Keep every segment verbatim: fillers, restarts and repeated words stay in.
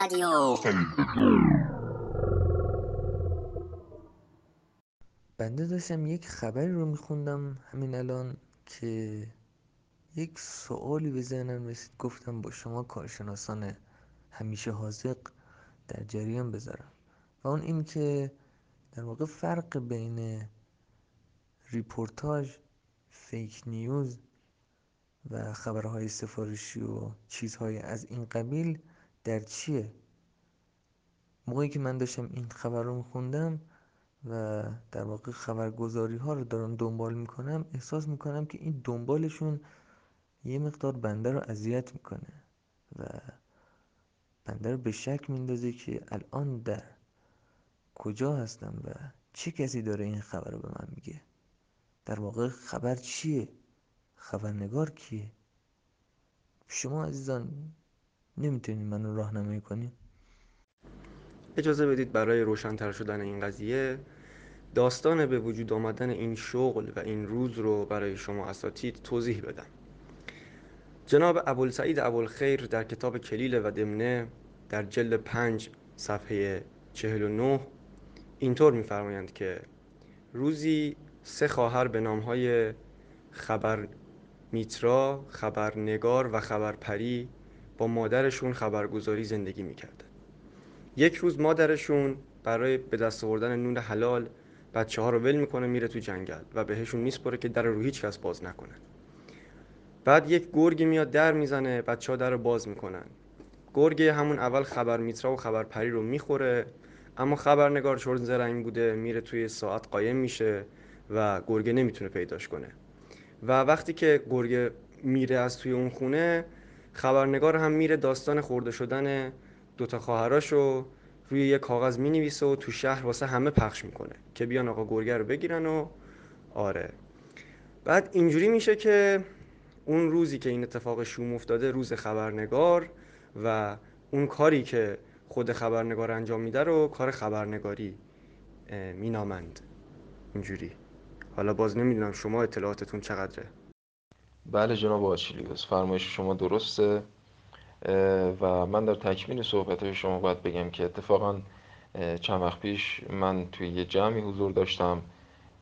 رادیو. بنده داشتم یک خبری رو میخوندم همین الان که یک سوالی به ذهنم رسید، گفتم با شما کارشناسان همیشه حاذق در جریان بذارم، و اون این که در واقع فرق بین ریپورتاج، فیک نیوز و خبرهای سفارشی و چیزهای از این قبیل در چیه؟ موقعی که من داشتم این خبر رو میخوندم و در واقع خبرگزاری ها رو دارم دنبال میکنم، احساس میکنم که این دنبالشون یه مقدار بنده رو اذیت میکنه و بنده رو به شک میندازه که الان در کجا هستم و چه کسی داره این خبر رو به من میگه. در واقع خبر چیه؟ خبرنگار کیه؟ شما عزیزان نمیتونید منو راهنمایی کنید؟ اجازه بدید برای روشن‌تر شدن این قضیه داستان به وجود آمدن این شغل و این روز رو برای شما اساتید توضیح بدم. جناب ابوالسعید ابوالخیر در کتاب کلیله و دمنه در جلد پنج صفحه چهل و نه اینطور می‌فرمایند که روزی سه خواهر به نام‌های خبر میترا، خبرنگار و خبرپری با مادرشون خبرگزاری زندگی میکردن. یک روز مادرشون برای به دست آوردن نون حلال بچه ها رو ول میکنه، میره تو جنگل و بهشون میسپره که در رو هیچ کس باز نکنن. بعد یک گرگی میاد در میزنه، بچه ها در رو باز میکنن. گرگ همون اول خبر میترا و خبرپری رو میخوره، اما خبرنگار چون زرنگ بوده میره توی ساعت قایم میشه و گرگ نمیتونه پیداش کنه. و وقتی که گرگ میره از توی اون خونه، خبرنگار هم میره داستان خورده شدن دوتا خواهراشو روی یک کاغذ مینویسه و تو شهر واسه همه پخش میکنه که بیان آقا گرگه رو بگیرن و آره. بعد اینجوری میشه که اون روزی که این اتفاق شوم افتاده، روز خبرنگار و اون کاری که خود خبرنگار انجام میده رو کار خبرنگاری مینامند. اینجوری. حالا باز نمیدونم شما اطلاعاتتون چقدره. بله جناب آچیلیوس، فرمایش شما درسته و من در تکمیل صحبت‌های شما باید بگم که اتفاقا چند وقت پیش من توی یه جمعی حضور داشتم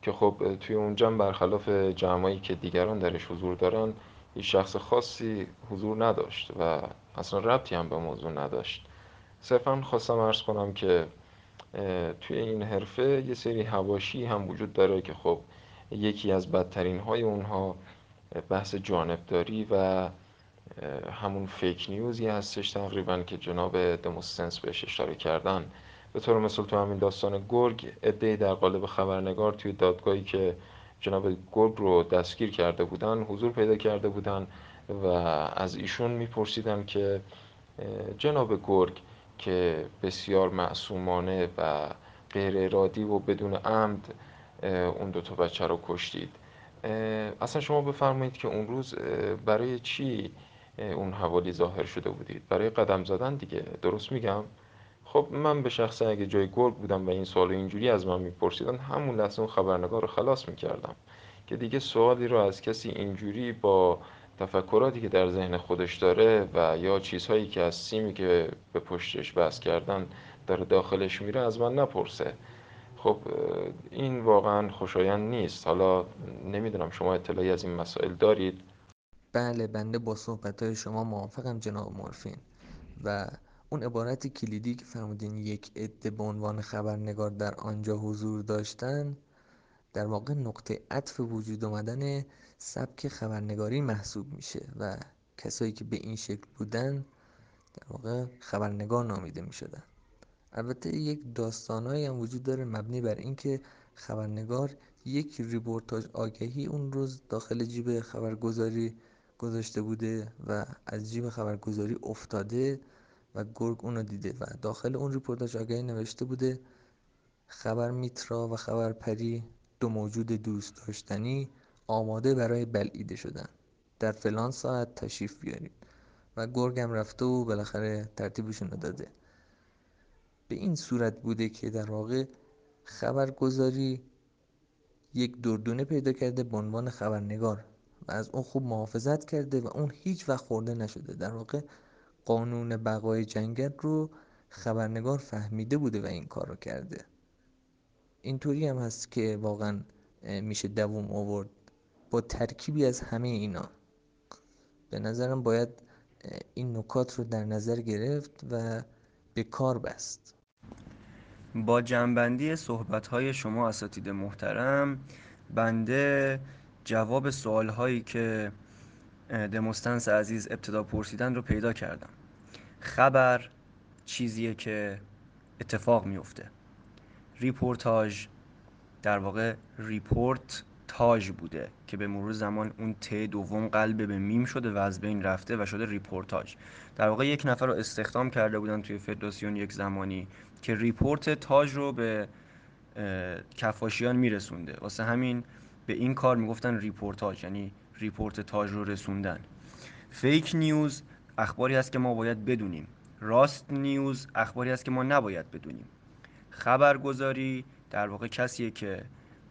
که خب توی اون جمع برخلاف جمعایی که دیگران درش حضور دارن، یه شخص خاصی حضور نداشت و اصلا ربطی هم به موضوع نداشت. صرفا خواستم عرض کنم که توی این حرفه یه سری حواشی هم وجود داره که خب یکی از بدترین های اونها بحث جانبداری و همون فیک نیوزی هستش تقریبا که جناب دموستنس بهش اشاره کردن. به طور مثال تو همین داستان گرگ، عده‌ای در قالب خبرنگار توی دادگاهی که جناب گرگ رو دستگیر کرده بودن حضور پیدا کرده بودن و از ایشون میپرسیدن که جناب گرگ که بسیار معصومانه و غیر ارادی و بدون عمد اون دوتا بچه رو کشتید، اصلا شما بفرمایید که اون روز برای چی اون حوالی ظاهر شده بودید؟ برای قدم زدن دیگه، درست میگم؟ خب من به شخصه اگه جای گرگ بودم و این سوالو اینجوری از من میپرسیدن، همون لحظه اون خبرنگار رو خلاص میکردم که دیگه سوالی رو از کسی اینجوری با تفکراتی که در ذهن خودش داره و یا چیزهایی که از سیمی که به پشتش بس کردن داره داخلش میره از من نپرسه. خب این واقعا خوشایند نیست. حالا نمیدونم شما اطلاعی از این مسائل دارید؟ بله، بنده با صحبتهای شما موافقم جناب مورفین، و اون عبارت کلیدی که فرمودین یک عده به عنوان خبرنگار در آنجا حضور داشتن، در واقع نقطه عطف وجود آمدن سبک خبرنگاری محسوب میشه و کسایی که به این شکل بودن در واقع خبرنگار نامیده میشدن. البته یک داستانایی هم وجود داره مبنی بر اینکه خبرنگار یک ریپورتاج آگهی اون روز داخل جیب خبرگزاری گذاشته بوده و از جیب خبرگزاری افتاده و گرگ اونو دیده و داخل اون ریپورتاج آگهی نوشته بوده خبر میترا و خبر پری دو موجود دوست داشتنی آماده برای بلعیده شدن، در فلان ساعت تشریف بیارید، و گرگ هم رفته و بالاخره ترتیبشون رو داده. به این صورت بوده که در واقع خبرگزاری یک دردونه پیدا کرده به عنوان خبرنگار و از اون خوب محافظت کرده و اون هیچ وقت خورده نشده. در واقع قانون بقای جنگل رو خبرنگار فهمیده بوده و این کار رو کرده. اینطوری هم هست که واقعا میشه دووم آورد با ترکیبی از همه اینا. به نظرم باید این نکات رو در نظر گرفت و به کار بست. با جمع‌بندی صحبت‌های شما اساتید محترم، بنده جواب سوال‌هایی که دموستنس عزیز ابتدا پرسیدن رو پیدا کردم. خبر چیزیه که اتفاق میفته. ریپورتاج در واقع ریپورت تاج بوده که به مرور زمان اون ت دوم قلب به میم شده و از بین رفته و شده ریپورتاج. در واقع یک نفر رو استخدام کرده بودن توی فدراسیون یک زمانی که ریپورت تاج رو به کفاشیان میرسونده، واسه همین به این کار میگفتن ریپورتاج، یعنی ریپورت تاج رو رسوندن. فیک نیوز اخباری هست که ما باید بدونیم، راست نیوز اخباری هست که ما نباید بدونیم. خبرگزاری در واقع کسیه که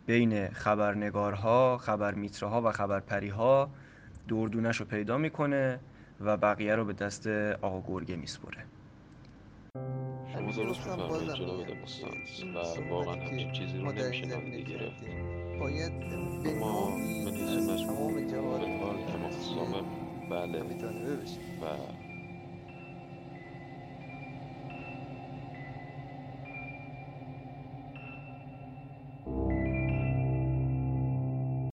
بین خبرنگارها، خبرمیترها و خبرپریها دردونش رو پیدا میکنه و بقیه رو به دست آقا گرگه میسپره. شما درست میفرمایید جناب دموستانس و واقعا همچین چیزی رو نمیشه نادیده گرفت. ما به نیز مجموع به کار که ما خصوصا بله و